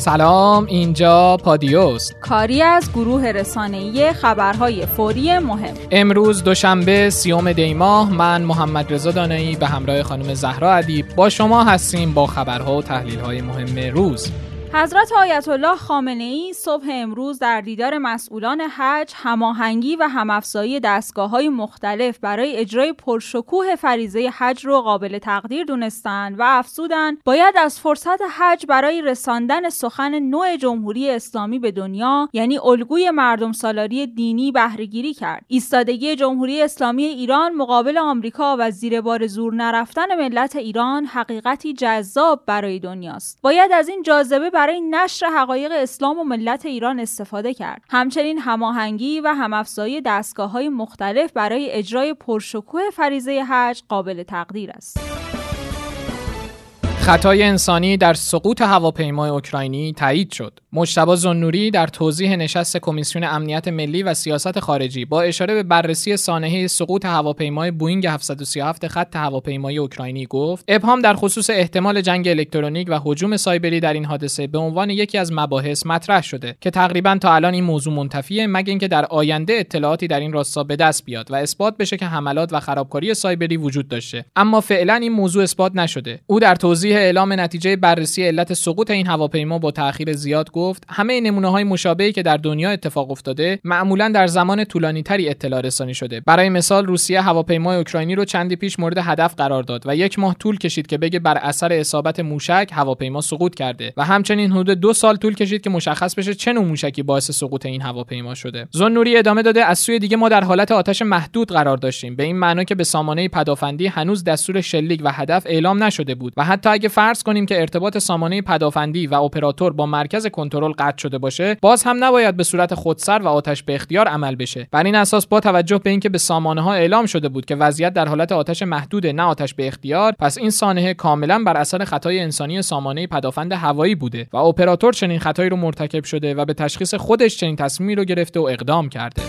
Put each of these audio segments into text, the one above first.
سلام، اینجا پادیوست، کاری از گروه رسانه‌ای خبرهای فوری مهم. امروز دوشنبه 30 دی ماه، من محمد رضا دانایی به همراه خانم زهرا عدیب با شما هستیم با خبرها و تحلیل‌های مهم روز. حضرت آیت الله خامنه ای صبح امروز در دیدار مسئولان حج هماهنگی و همافزایی دستگاه‌های مختلف برای اجرای پرشکوه فریضه حج رو قابل تقدیر دونستند و افزودند باید از فرصت حج برای رساندن سخن نو جمهوری اسلامی به دنیا، یعنی الگوی مردم سالاری دینی، بهره‌گیری کرد. ایستادگی جمهوری اسلامی ایران مقابل آمریکا و زیر بار زور نرفتن ملت ایران حقیقتی جذاب برای دنیاست. باید از این جاذبه برای نشر حقایق اسلام و ملت ایران استفاده کرد. همچنین هماهنگی و همافزایی دستگاه‌های مختلف برای اجرای پرشکوه فریضه حج قابل تقدیر است. خطای انسانی در سقوط هواپیمای اوکراینی تایید شد. مجتبی ذونوری در توضیح نشست کمیسیون امنیت ملی و سیاست خارجی با اشاره به بررسی سانحه سقوط هواپیمای بوئینگ 737 خط هواپیمایی اوکراینی گفت: ابهام در خصوص احتمال جنگ الکترونیک و هجوم سایبری در این حادثه به عنوان یکی از مباحث مطرح شده که تقریبا تا الان این موضوع منتفیه، مگر اینکه در آینده اطلاعاتی در این راستا به دست بیاد و اثبات بشه که حملات و خرابکاری سایبری وجود داشته، اما فعلا این موضوع اثبات نشده. او در توضیح اعلام نتیجه بررسی علت سقوط این هواپیما با تأخیر زیاد گفت: همه نمونه‌های مشابهی که در دنیا اتفاق افتاده معمولاً در زمان طولانی‌تری اطلاع رسانی شده. برای مثال روسیه هواپیمای اوکراینی رو چندی پیش مورد هدف قرار داد و یک ماه طول کشید که بگه بر اثر اصابت موشک هواپیما سقوط کرده و همچنین حدود 2 سال طول کشید که مشخص بشه چه نوع موشکی باعث سقوط این هواپیما شده. ذونوری ادامه داده: از سوی دیگه ما در حالت آتش محدود قرار داشتیم، به این معنا که به سامانه پدافندی هنوز دستور شلیک و هدف اعلام نشده بود و حتی اگه فرض کنیم که ارتباط سامانه پدافندی و اپراتور با مرکز کنترل قطع شده باشه، باز هم نباید به صورت خودسر و آتش به اختیار عمل بشه. بر این اساس با توجه به اینکه به سامانه ها اعلام شده بود که وضعیت در حالت آتش محدود نه آتش به اختیار، پس این سانحه کاملا بر اثر خطای انسانی سامانه پدافند هوایی بوده و اپراتور چنین خطایی رو مرتکب شده و به تشخیص خودش چنین تصمیمی رو گرفته و اقدام کرده.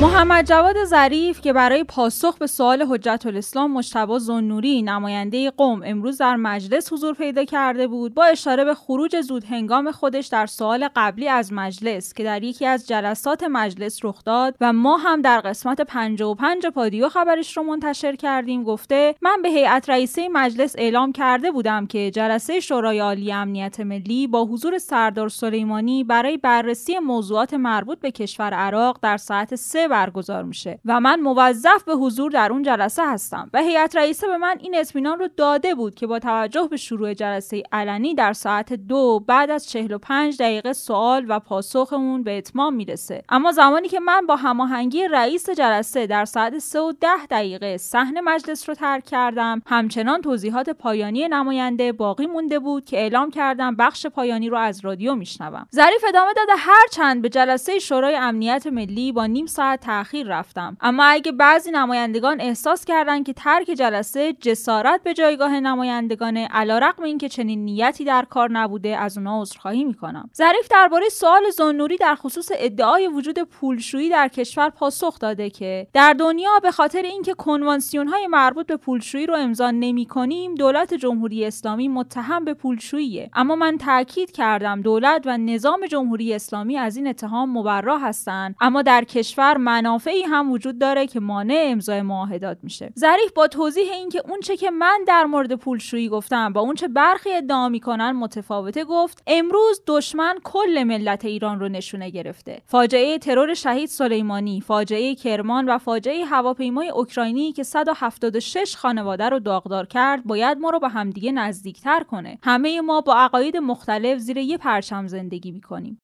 محمد جواد ظریف که برای پاسخ به سوال حجت الاسلام مجتبی ذونوری نماینده قم امروز در مجلس حضور پیدا کرده بود، با اشاره به خروج زود هنگام خودش در سوال قبلی از مجلس که در یکی از جلسات مجلس رخ داد و ما هم در قسمت 55 پادیو خبرش رو منتشر کردیم، گفته: من به هیئت رئیسه مجلس اعلام کرده بودم که جلسه شورای عالی امنیت ملی با حضور سردار سلیمانی برای بررسی موضوعات مربوط به کشور عراق در ساعت 3 برگزار میشه و من موظف به حضور در اون جلسه هستم و هیئت رئیسه به من این اطمینان رو داده بود که با توجه به شروع جلسه علنی در ساعت 2 بعد از 45 دقیقه سوال و پاسخمون به اتمام میرسه، اما زمانی که من با هماهنگی رئیس جلسه در ساعت 3:10 صحن مجلس رو ترک کردم، همچنان توضیحات پایانی نماینده باقی مونده بود که اعلام کردم بخش پایانی رو از رادیو میشنوم. ظریف ادامه داده: هرچند به جلسه شورای امنیت ملی با نیم ساعت تأخیر رفتم، اما اگه بعضی نمایندگان احساس کردن که ترک جلسه جسارت به جایگاه نمایندگانه، علیرغم اینکه چنین نیتی در کار نبوده، از اونها عذرخواهی میکنم. ظریف درباره سوال ذونوری در خصوص ادعای وجود پولشویی در کشور پاسخ داده که در دنیا به خاطر اینکه کنوانسیون‌های مربوط به پولشویی رو امضا نمی‌کنیم، دولت جمهوری اسلامی متهم به پولشوییه، اما من تاکید کردم دولت و نظام جمهوری اسلامی از این اتهام مبرا هستند، اما در کشور منافعی هم وجود داره که مانع امضای معاهدات میشه. ظریف با توضیح اینکه اونچه که من در مورد پولشویی گفتم با اونچه برخی ادعا میکنن متفاوته، گفت: امروز دشمن کل ملت ایران رو نشونه گرفته. فاجعه ترور شهید سلیمانی، فاجعه کرمان و فاجعه هواپیمای اوکراینی که 176 خانواده رو داغدار کرد باید ما رو به همدیگه نزدیکتر کنه. همه ما با عقاید مختلف زیر یه پرچم زندگی میکنیم.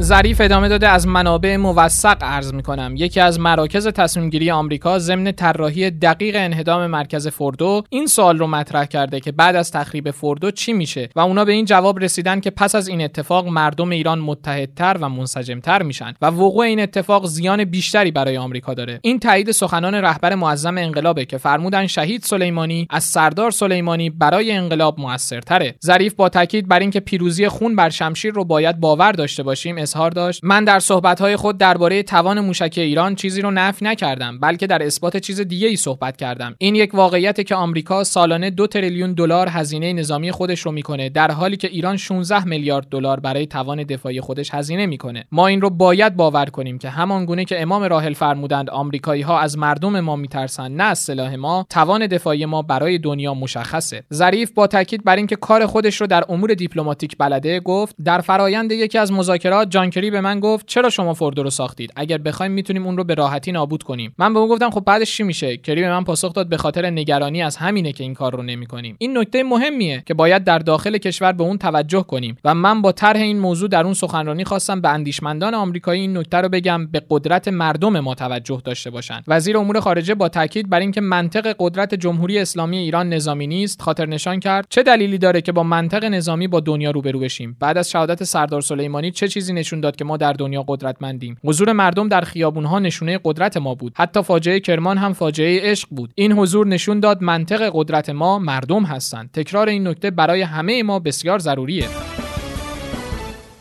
ظریف ادامه داده: از منابع موثق عرض می‌کنم، یکی از مراکز تصمیم‌گیری آمریکا ضمن طراحی دقیق انهدام مرکز فوردو این سوال رو مطرح کرده که بعد از تخریب فوردو چی میشه و اونا به این جواب رسیدن که پس از این اتفاق مردم ایران متحدتر و منسجمتر میشن و وقوع این اتفاق زیان بیشتری برای آمریکا داره. این تایید سخنان رهبر معظم انقلابه که فرمودن شهید سلیمانی از سردار سلیمانی برای انقلاب موثرتره. ظریف با تاکید بر اینکه پیروزی خون بر شمشیر رو باید باور داشته باشیم اظهار داشت: من در صحبت‌های خود درباره توان موشک ایران چیزی رو نفی نکردم، بلکه در اثبات چیز دیگه‌ای صحبت کردم. این یک واقعیته که آمریکا سالانه 2 تریلیون دلار هزینه نظامی خودش رو میکنه، در حالی که ایران 16 میلیارد دلار برای توان دفاعی خودش هزینه میکنه. ما این رو باید باور کنیم که همان گونه که امام راحل فرمودند آمریکایی‌ها از مردم ما میترسند نه از سلاح ما، توان دفاعی ما برای دنیا مشخصه. ظریف با تاکید بر اینکه کار خودش رو در امور دیپلماتیک بلده گفت: در فرایند یکی از مذاکرات جان کری به من گفت چرا شما فوردو رو ساختید؟ اگر بخوایم میتونیم اون رو به راحتی نابود کنیم. من به اون گفتم خب بعدش چی میشه؟ کری به من پاسخ داد به خاطر نگرانی از همینه که این کار رو نمی‌کنیم. این نکته مهمیه که باید در داخل کشور به اون توجه کنیم و من با طرح این موضوع در اون سخنرانی خواستم به اندیشمندان آمریکایی این نکته رو بگم به قدرت مردم ما توجه داشته باشن. وزیر امور خارجه با تاکید بر اینکه منطق قدرت جمهوری اسلامی ایران نظامی نیست، خاطر نشان کرد چه دلیلی داره که با منطق نظامی با دنیا روبرو بشیم؟ بعد از شهادت سردار سلیمانی چه چیزی نشون داد که ما در دنیا قدرتمندیم؟ حضور مردم در خیابون‌ها نشونه قدرت ما بود. حتی فاجعه کرمان هم فاجعه عشق بود. این حضور نشون داد منطق قدرت ما مردم هستند. تکرار این نکته برای همه ما بسیار ضروریه.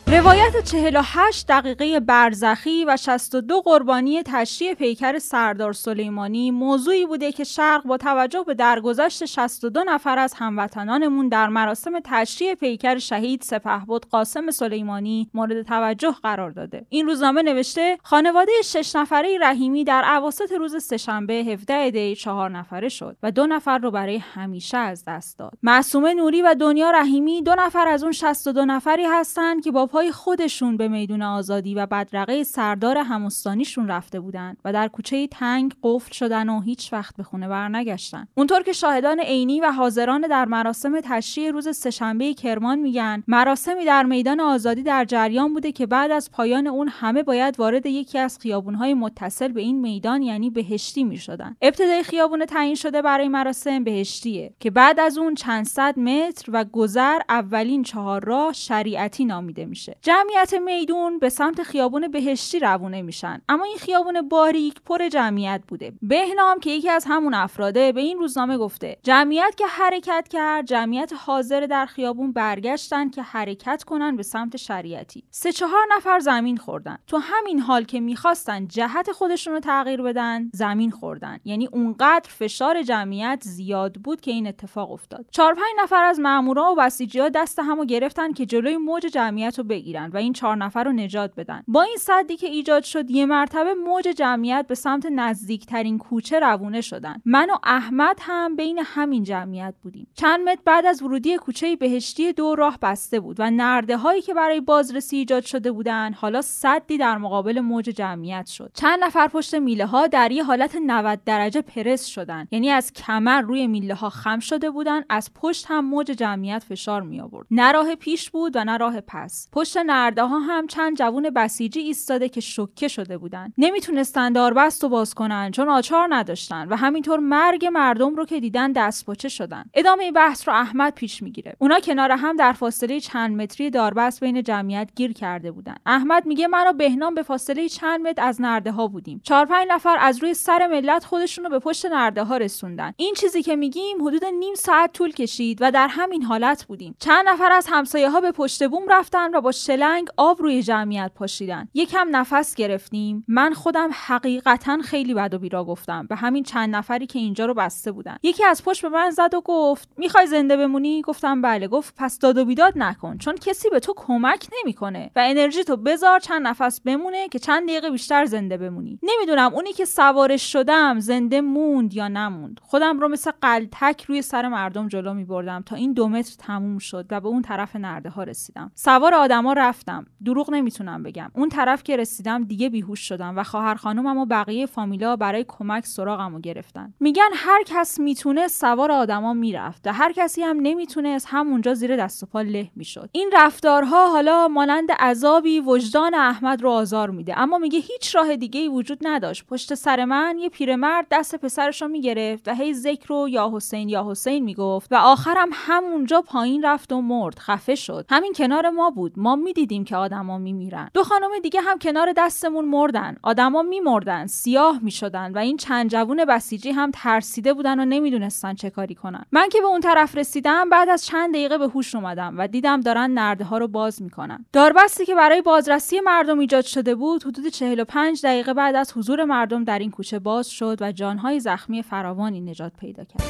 روایت 48 دقیقه برزخی و 62 قربانی تشییع پیکر سردار سلیمانی موضوعی بوده که شرق با توجه به درگذشت 62 نفر از هموطنانمون در مراسم تشییع پیکر شهید سپهبد قاسم سلیمانی مورد توجه قرار داده. این روزنامه نوشته خانواده 6 نفره رحیمی در اواسط روز سه‌شنبه 17 دی 4 نفره شد و 2 نفر رو برای همیشه از دست داد. معصومه نوری و دنیا رحیمی 2 نفر از اون 62 نفری هستند که با خودشون به میدان آزادی و بدرقه سردار همستانیشون رفته بودن و در کوچه تنگ قفل شدن و هیچ وقت به خونه برنگشتن. اونطور که شاهدان عینی و حاضران در مراسم تشییع روز سه‌شنبه کرمان میگن مراسمی در میدان آزادی در جریان بوده که بعد از پایان اون همه باید وارد یکی از خیابون‌های متصل به این میدان یعنی بهشتی میشدن. ابتدای خیابون تعیین شده برای مراسم بهشتیه که بعد از اون چند صد متر و گذر اولین چهارراه شریعتی نامیده میشه. جمعیت میدون به سمت خیابون بهشتی روونه میشن، اما این خیابون باریک پر جمعیت بوده. بهنام که یکی از همون افراده به این روزنامه گفته جمعیت که حرکت کرد، جمعیت حاضر در خیابون برگشتن که حرکت کنن به سمت شریعتی. 3-4 نفر زمین خوردن. تو همین حال که میخواستن جهت خودشون رو تغییر بدن زمین خوردن، یعنی اونقدر فشار جمعیت زیاد بود که این اتفاق افتاد. 4-5 نفر از مامورا و بسیجیا دست همو گرفتن که جلوی موج جمعیت رو بگیرن و این 4 نفر رو نجات بدن. با این سدی که ایجاد شد یه مرتبه موج جمعیت به سمت نزدیکترین کوچه روونه شدن. من و احمد هم بین همین جمعیت بودیم. چند متر بعد از ورودی کوچه بهشتی 2 راه بسته بود و نرده‌هایی که برای بازرسی ایجاد شده بودن حالا سدی در مقابل موج جمعیت شد. چند نفر پشت میله‌ها در یه حالت 90 درجه پرس شدن، یعنی از کمر روی میله‌ها خم شده بودن، از پشت هم موج جمعیت فشار می آورد. نه راه پیش بود و نه راه پس. پشت نرده‌ها هم چند جوان بسیجی ایستاده که شوکه شده بودن. نمیتونستن داربست رو باز کنن چون آچار نداشتن و همینطور مرگ مردم رو که دیدن دستپاچه شدن. ادامه بحث رو احمد پیش میگیره. اونا کنار هم در فاصله چند متری داربست بین جمعیت گیر کرده بودن. احمد میگه من و بهنام به فاصله چند متر از نرده‌ها بودیم. 4-5 نفر از روی سر ملت خودشون رو به پشت نرده‌ها رسوندن. این چیزی که میگیم حدود نیم ساعت طول کشید و در همین حالت بودیم. چند نفر از همسایه‌ها به پشت بوم رفتن و با شلنگ آب روی جمعیت پاشیدن. یکم نفس گرفتیم. من خودم حقیقتا خیلی بد و بیرا گفتم به همین چند نفری که اینجا رو بسته بودن. یکی از پشت به من زد و گفت میخوای زنده بمونی؟ گفتم بله. گفت پس داد و بیداد نکن چون کسی به تو کمک نمیکنه و انرژی تو بذار چند نفس بمونه که چند دقیقه بیشتر زنده بمونی. نمیدونم اونی که سوارش شدم زنده موند یا نموند. خودم رو مثل قلتک روی سر مردم جلو میبردم تا این 2 متر تموم شد و به اون طرف نرده‌ها رسیدم. سوار آدما رفتم. دروغ نمیتونم بگم. اون طرف که رسیدم دیگه بیهوش شدم و خواهر خانومم و بقیه فامیلا برای کمک سراغمو گرفتن. میگن هر کس میتونه سوار آدما میرفت و هر کسی هم نمیتونست همونجا زیر دست و پا له میشد. این رفتارها حالا مانند عذابی وجدان احمد رو آزار میده، اما میگه هیچ راه دیگه‌ای وجود نداشت. پشت سر من یه پیرمرد دست پسرشو میگرفت و هی ذکر و یا حسین یا حسین میگفت و آخرم همونجا پایین رفت و مرد. خفه شد. همین کنار ما بود. ما تمام میدیدیم که آدما میمیرن. دو خانم دیگه هم کنار دستمون مردن. آدما میمردن، سیاه میشدن و این چند جوون بسیجی هم ترسیده بودن و نمیدونستن چه کاری کنن. من که به اون طرف رسیدم بعد از چند دقیقه به هوش اومدم و دیدم دارن نردها رو باز میکنن. داربستی که برای بازرسی مردم ایجاد شده بود حدود 45 دقیقه بعد از حضور مردم در این کوچه باز شد و جانهای زخمی فراوانی نجات پیدا کرد.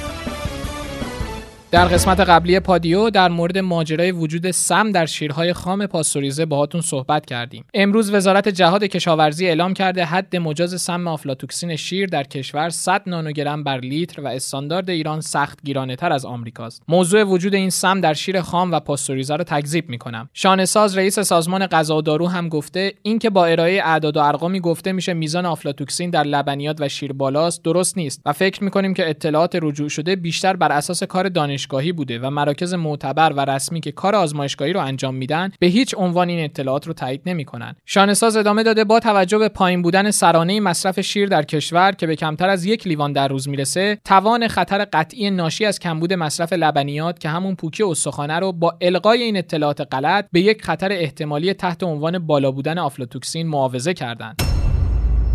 در قسمت قبلی پادیو در مورد ماجرای وجود سم در شیرهای خام پاستوریزه باهاتون صحبت کردیم. امروز وزارت جهاد کشاورزی اعلام کرده حد مجاز سم آفلاتوکسین شیر در کشور 100 نانوگرم بر لیتر و استاندارد ایران سخت گیرانه تر از آمریکاست. موضوع وجود این سم در شیر خام و پاستوریزه را تکذیب می‌کنم. شانساز رئیس سازمان غذا و دارو هم گفته اینکه با ارائه اعداد و ارقامی گفته میشه میزان آفلاتوکسین در لبنیات و شیر بالاست درست نیست و فکر می‌کنیم که اطلاعات رجوع شده بیشتر بر اساس کار دانشگاهی بوده و مراکز معتبر و رسمی که کار آزمایشگاهی رو انجام میدن به هیچ عنوان این اطلاعات رو تایید نمی‌کنن. شانساز ادامه داده با توجه به پایین بودن سرانه مصرف شیر در کشور که به کمتر از 1 لیوان در روز میرسه، توان خطر قطعی ناشی از کمبود مصرف لبنیات که همون پوکی استخوانه رو با الغای این اطلاعات غلط به یک خطر احتمالی تحت عنوان بالا بودن آفلاتوکسین معاوضه کردن.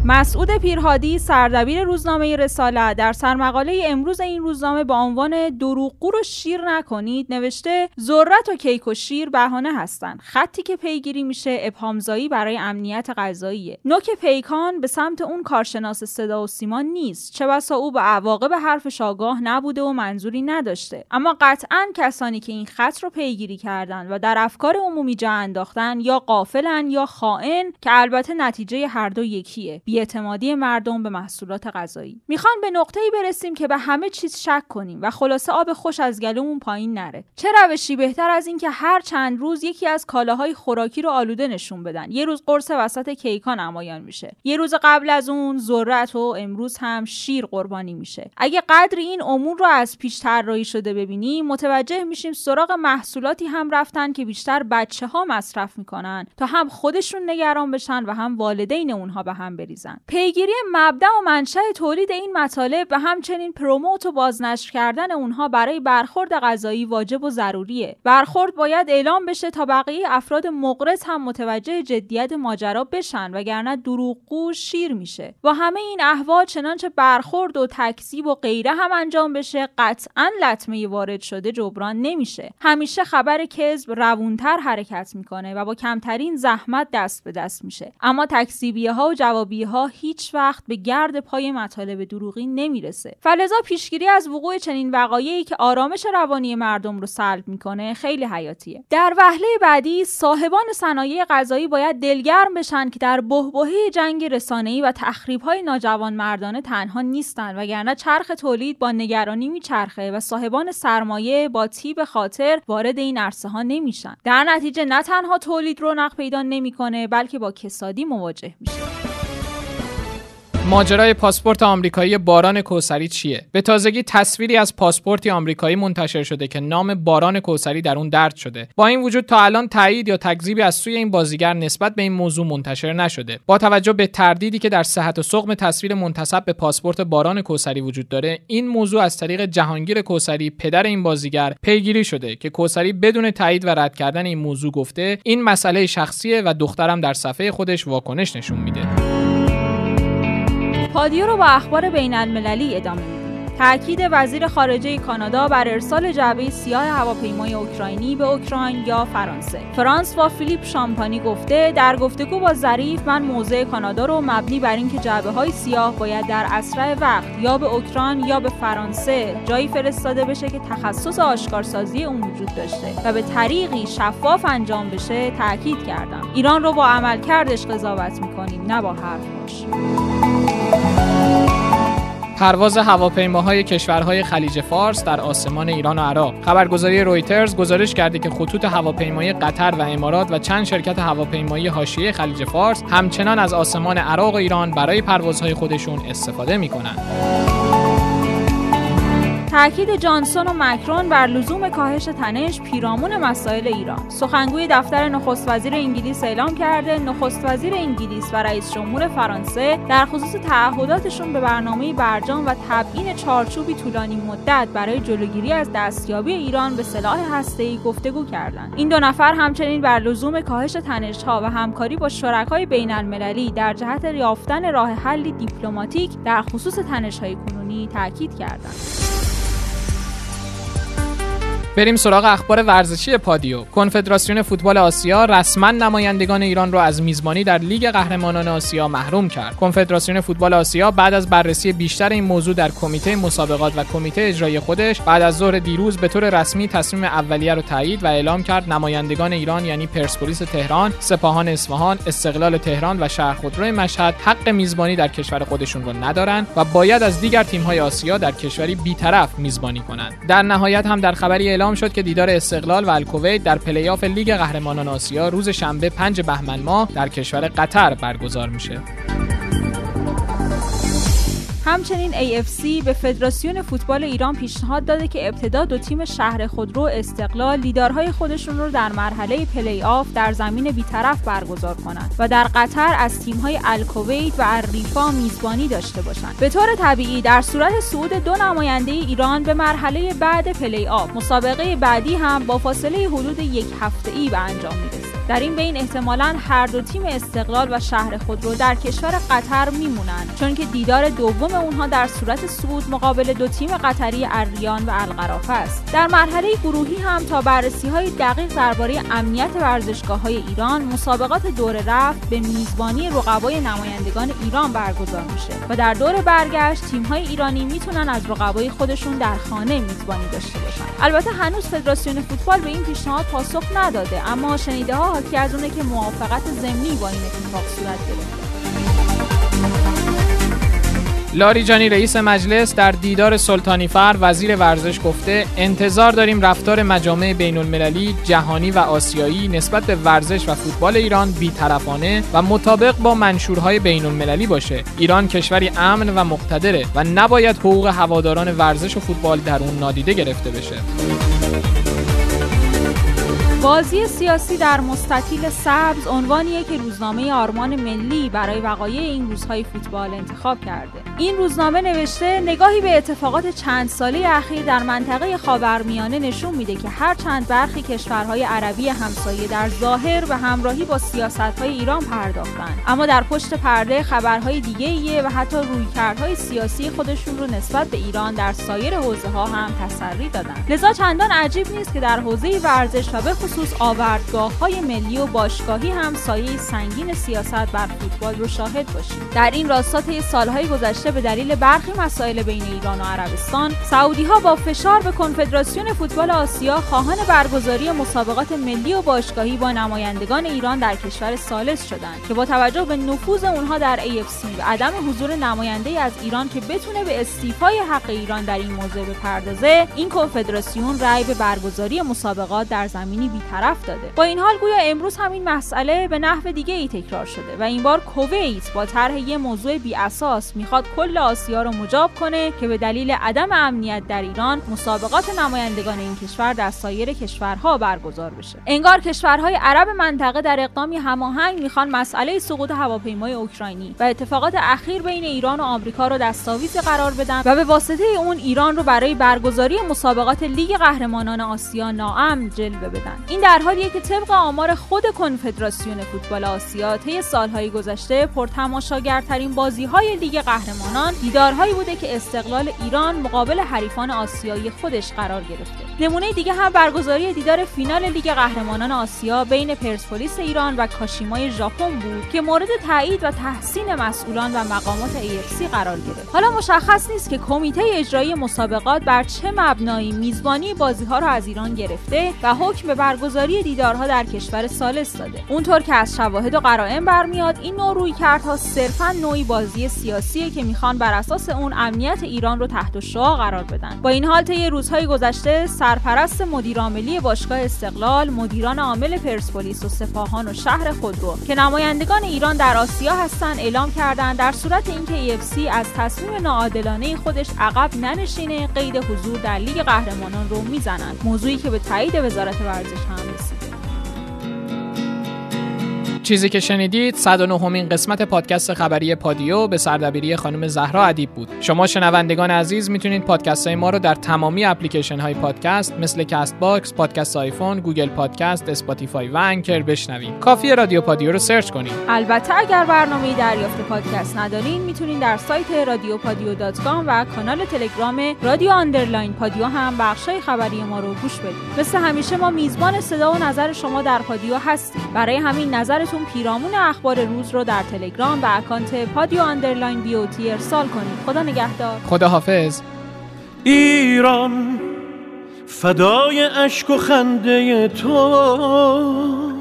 مسعود پیرهادی سردبیر روزنامه رساله در سرمقاله امروز این روزنامه با عنوان دروغگو رو شیر نکنید نوشته ذرت و کیک و شیر بهانه هستن. خطی که پیگیری میشه ابهام‌زایی برای امنیت غذاییه. نوک پیکان به سمت اون کارشناس صدا و سیما نیست، چه بسا او به عواقب حرفش آگاه نبوده و منظوری نداشته. اما قطعاً کسانی که این خط رو پیگیری کردن و در افکار عمومی جا انداختن یا غافلن یا خائن که البته نتیجه هر دو یکیه. بی‌اعتمادی مردم به محصولات غذایی. میخوان به نقطه‌ای برسیم که به همه چیز شک کنیم و خلاصه آب خوش از گلومون پایین نره. چه روشی بهتر از این که هر چند روز یکی از کالاهای خوراکی رو آلوده نشون بدن. یه روز قرص وسط کیکا نمایان میشه. یه روز قبل از اون ذرت و امروز هم شیر قربانی میشه. اگه قدری این امور رو از پیش طراحی شده ببینیم متوجه میشیم سراغ محصولاتی هم رفتن که بیشتر بچه‌ها مصرف میکنن تا هم خودشون نگران بشن و هم والدین اونها به هم بریزن. پیگیری مبدا و منشأ تولید این مطالب و همچنین پروموت و بازنشر کردن اونها برای برخورد غذایی واجب و ضروریه. برخورد باید اعلام بشه تا بقیه افراد مغرض هم متوجه جدیت ماجرا بشن وگرنه دروغگو شیر میشه. با همه این احوال چنانچه برخورد و تکذیب و غیره هم انجام بشه قطعاً لطمه وارد شده جبران نمیشه. همیشه خبر کذب روونتر حرکت میکنه و با کمترین زحمت دست به دست میشه. اما تکذیبیه‌ها و جوابیه‌ها هیچ وقت به گرد پای مطالب دروغی نمیرسه. فلذا پیشگیری از وقوع چنین وقایعی که آرامش روانی مردم رو سلب میکنه خیلی حیاتیه. در وهله بعدی صاحبان صنایع غذایی باید دلگرم بشن که در بحبوحه جنگ رسانه‌ای و تخریب‌های ناجوانمردانه تنها نیستن وگرنه چرخ تولید با نگرانی میچرخه و صاحبان سرمایه با تیب خاطر وارد این عرصه ها نمیشن. در نتیجه نه تنها تولید رونق پیدا نمیکنه بلکه با کسادی مواجه میشه. ماجرای پاسپورت آمریکایی باران کوثری چیه؟ به تازگی تصویری از پاسپورتی آمریکایی منتشر شده که نام باران کوثری در اون درج شده. با این وجود تا الان تایید یا تکذیبی از سوی این بازیگر نسبت به این موضوع منتشر نشده. با توجه به تردیدی که در صحت و سقم تصویر منتسب به پاسپورت باران کوثری وجود داره، این موضوع از طریق جهانگیر کوثری پدر این بازیگر پیگیری شده که کوثری بدون تایید و رد کردن این موضوع گفته این مسئله شخصیه و دخترم در صفحه خودش واکنش نشون میده. پادیو رو با اخبار بین‌المللی ادامه میدیم. تأکید وزیر خارجه کانادا بر ارسال جعبه سیاه هواپیمای اوکراینی به اوکراین یا فرانسه. فرانسوا فیلیپ شامپانی گفته در گفتگو با ظریف من موضع کانادا رو مبنی بر اینکه جعبه‌های سیاه باید در اسرع وقت یا به اوکراین یا به فرانسه جایی فرستاده بشه که تخصص آشکارسازی اون وجود داشته و به طریقی شفاف انجام بشه تأکید کردم. ایران رو با عملکردش قضاوت می‌کنیم نه با حرفش. پرواز هواپیماهای کشورهای خلیج فارس در آسمان ایران و عراق. خبرگزاری رویترز گزارش کرده که خطوط هواپیمایی قطر و امارات و چند شرکت هواپیمایی حاشیه خلیج فارس همچنان از آسمان عراق و ایران برای پروازهای خودشون استفاده می‌کنند. تاکید جانسون و ماکرون بر لزوم کاهش تنش پیرامون مسائل ایران. سخنگوی دفتر نخست وزیر انگلیس اعلام کرده نخست وزیر انگلیس و رئیس جمهور فرانسه در خصوص تعهداتشون به برنامه برجام و تبیین چارچوبی طولانی مدت برای جلوگیری از دستیابی ایران به سلاح هسته‌ای گفتگو کردند. این دو نفر همچنین بر لزوم کاهش تنش‌ها و همکاری با شرکای بین‌المللی در جهت یافتن راه حلی دیپلماتیک در خصوص تنش‌های کنونی تاکید کردند. بریم سراغ اخبار ورزشی پادیو. کنفدراسیون فوتبال آسیا رسما نمایندگان ایران را از میزبانی در لیگ قهرمانان آسیا محروم کرد. کنفدراسیون فوتبال آسیا بعد از بررسی بیشتر این موضوع در کمیته مسابقات و کمیته اجرایی خودش بعد از ظهر دیروز به طور رسمی تصمیم اولیه را تایید و اعلام کرد نمایندگان ایران یعنی پرسپولیس تهران، سپاهان اصفهان، استقلال تهران و شهرخودرو مشهد حق میزبانی در کشور خودشون را ندارند و باید از دیگر تیم‌های آسیا در کشوری بی‌طرف میزبانی کنند. در نهایت هم در خبری اعلام شد که دیدار استقلال و الکویت در پلی‌آف لیگ قهرمانان آسیا روز شنبه 5 بهمن ماه در کشور قطر برگزار میشه. همچنین AFC به فدراسیون فوتبال ایران پیشنهاد داده که ابتدا دو تیم شهرخودرو و استقلال لیدرهای خودشون رو در مرحله پلی آف در زمین بی‌طرف برگزار کنند و در قطر از تیم‌های الکویت و الریفا میزبانی داشته باشند. به طور طبیعی در صورت صعود دو نماینده ایران به مرحله بعد پلی آف، مسابقه بعدی هم با فاصله حدود یک هفته‌ای به انجام می‌رسد. در این بین احتمالاً هر دو تیم استقلال و شهرخودرو در کشور قطر میمونند، چون که دیدار دوم اونها در صورت صعود مقابل دو تیم قطری الریان و القراف است. در مرحله گروهی هم تا بررسی‌های دقیق درباره امنیت ورزشگاه‌های ایران، مسابقات دور رفت به میزبانی رقبای نمایندگان ایران برگزار میشه و در دور برگشت تیم‌های ایرانی میتونن از رقبای خودشون در خانه میزبانی داشته باشن. البته هنوز فدراسیون فوتبال به این پیشنهاد پاسخ نداده، اما شنیده‌ها که از اونه که موافقت ضمنی با این اتفاق صورت گرفت. لاریجانی رئیس مجلس در دیدار سلطانی فر وزیر ورزش گفته انتظار داریم رفتار مجامع بین‌المللی، جهانی و آسیایی نسبت به ورزش و فوتبال ایران بی‌طرفانه و مطابق با منشورهای بین‌المللی باشه. ایران کشوری امن و مقتدره و نباید حقوق هواداران ورزش و فوتبال در اون نادیده گرفته بشه. بازی سیاسی در مستطیل سبز عنوانیه که روزنامه آرمان ملی برای وقایع این روزهای فوتبال انتخاب کرده. این روزنامه نوشته نگاهی به اتفاقات چند ساله اخیر در منطقه خاورمیانه نشون میده که هر چند برخی کشورهای عربی همسایه در ظاهر به همراهی با سیاستهای ایران پرداختن، اما در پشت پرده خبرهای دیگه‌ایه و حتی رویکردهای سیاسی خودشون رو نسبت به ایران در سایر حوزه‌ها هم تسری دادن. لذا چندان عجیب نیست که در حوزه ورزش و خصوص آوردگاه‌های ملی و باشگاهی هم سایه سنگین سیاست بر فوتبال رو شاهد باشیم. در این راستا طی سالهای گذشته به دلیل برخی مسائل بین ایران و عربستان، سعودی‌ها با فشار به کنفدراسیون فوتبال آسیا خواهان برگزاری مسابقات ملی و باشگاهی با نمایندگان ایران در کشور ثالث شدند که با توجه به نفوذ اونها در AFC و عدم حضور نماینده‌ای از ایران که بتونه به استیفای حق ایران در این موضوع بپردازه، این کنفدراسیون رأی به برگزاری مسابقات در زمینی بی‌طرف داده. با این حال گویا امروز همین مسئله به نحو دیگه‌ای تکرار شده و این بار کویت با طرح یک موضوع بی‌اساس میخواد کل آسیا رو مجاب کنه که به دلیل عدم امنیت در ایران مسابقات نمایندگان این کشور در سایر کشورها برگزار بشه. انگار کشورهای عرب منطقه در اقدامی هماهنگ میخوان مسئله سقوط هواپیمای اوکراینی و اتفاقات اخیر بین ایران و آمریکا رو دستاویز قرار بدن و به واسطه اون ایران رو برای برگزاری مسابقات لیگ قهرمانان آسیا ناامن جلوه بدن. این در حالیه که طبق آمار خود کنفدراسیون فوتبال آسیا طی سالهای گذشته پرتماشاگرترین بازی‌های لیگ قهرمانان دیدارهایی بوده که استقلال ایران مقابل حریفان آسیایی خودش قرار گرفته. نمونه دیگه هم برگزاری دیدار فینال لیگ قهرمانان آسیا بین پرسپولیس ایران و کاشیما ژاپن بود که مورد تایید و تحسین مسئولان و مقامات AFC قرار گرفت. حالا مشخص نیست که کمیته اجرایی مسابقات بر چه مبنایی میزبانی بازی‌ها را از ایران گرفته و حکم بر برگزاری دیدارها در کشور ثالث داده. اونطور که از شواهد و قرائن برمیاد، این نوع رویکردها صرفاً نوعی بازی سیاسیه که میخوان بر اساس اون امنیت ایران رو تحت شعاع قرار بدن. با این حال طی روزهای گذشته سرپرست مدیرعاملی باشگاه استقلال، مدیران عامل پرسپولیس و سپاهان و شهرخودرو که نمایندگان ایران در آسیا هستند اعلام کردند در صورت اینکه AFC از تصمیم ناعادلانه خودش عقب ننشینه، قید حضور در لیگ قهرمانان رو میزنند. موضوعی که به تایید وزارت ورزش هم رسیده. چیزی که شنیدید 109مین قسمت پادکست خبری پادیو به سردبیری خانم زهرا عدیب بود. شما شنوندگان عزیز میتونید پادکست‌های ما رو در تمامی اپلیکیشن‌های پادکست مثل کست باکس، پادکست آیفون، گوگل پادکست، اسپاتیفای و انکر بشنوید. کافیه رادیو پادیو رو سرچ کنید. البته اگر برنامه‌ای دریافت پادکست ندارین، میتونید در سایت radiopadio.com و کانال تلگرام radio_padio هم بخش‌های خبری ما رو گوش بدید. مثل همیشه ما میزبان صدا و نظر شما در پادیو هستیم. برای همین نظرتون پیرامون اخبار روز رو در تلگرام و اکانت padio_BOT ارسال کنید. خدا نگهدار. خدا حافظ. ایران فدای اشک و خنده تو،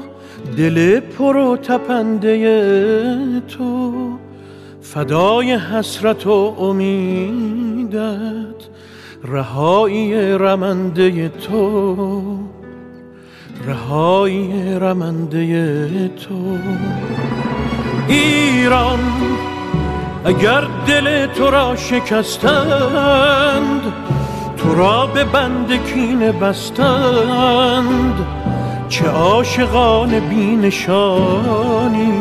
دل پر و تپنده تو، فدای حسرت و امیدت، رهایی رمنده تو، رهای رمنده تو. ایران اگر دل تو را شکستند، تو را به بند کینه بستند، چه عاشقان بی‌نشانی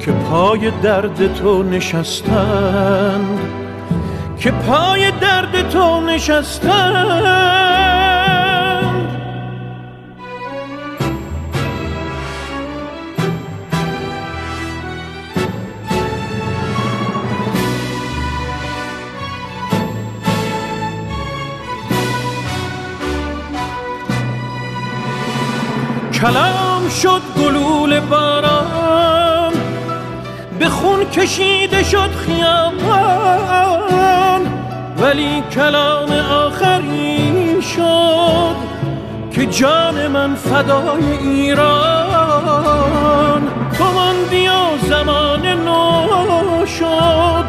که پای درد تو نشستند، که پای درد تو نشستند. کلام شد گلوله باران، به خون کشیده شد خیابان، ولی کلام آخرین شد که جان من فدای ایران. تو ماندی و زمان نو شد،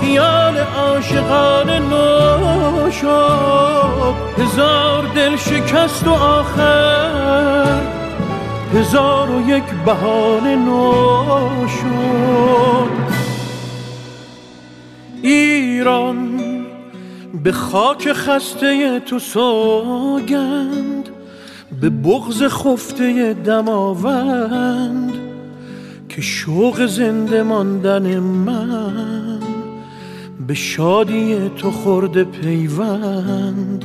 خیال عاشقان نو شد، هزار دل شکست و آخر هزار و یک بهانه نو شد. ایران به خاک خسته تو سوگند، به بغض خفته دماوند، که شوق زنده ماندن من به شادی تو خورده پیوند،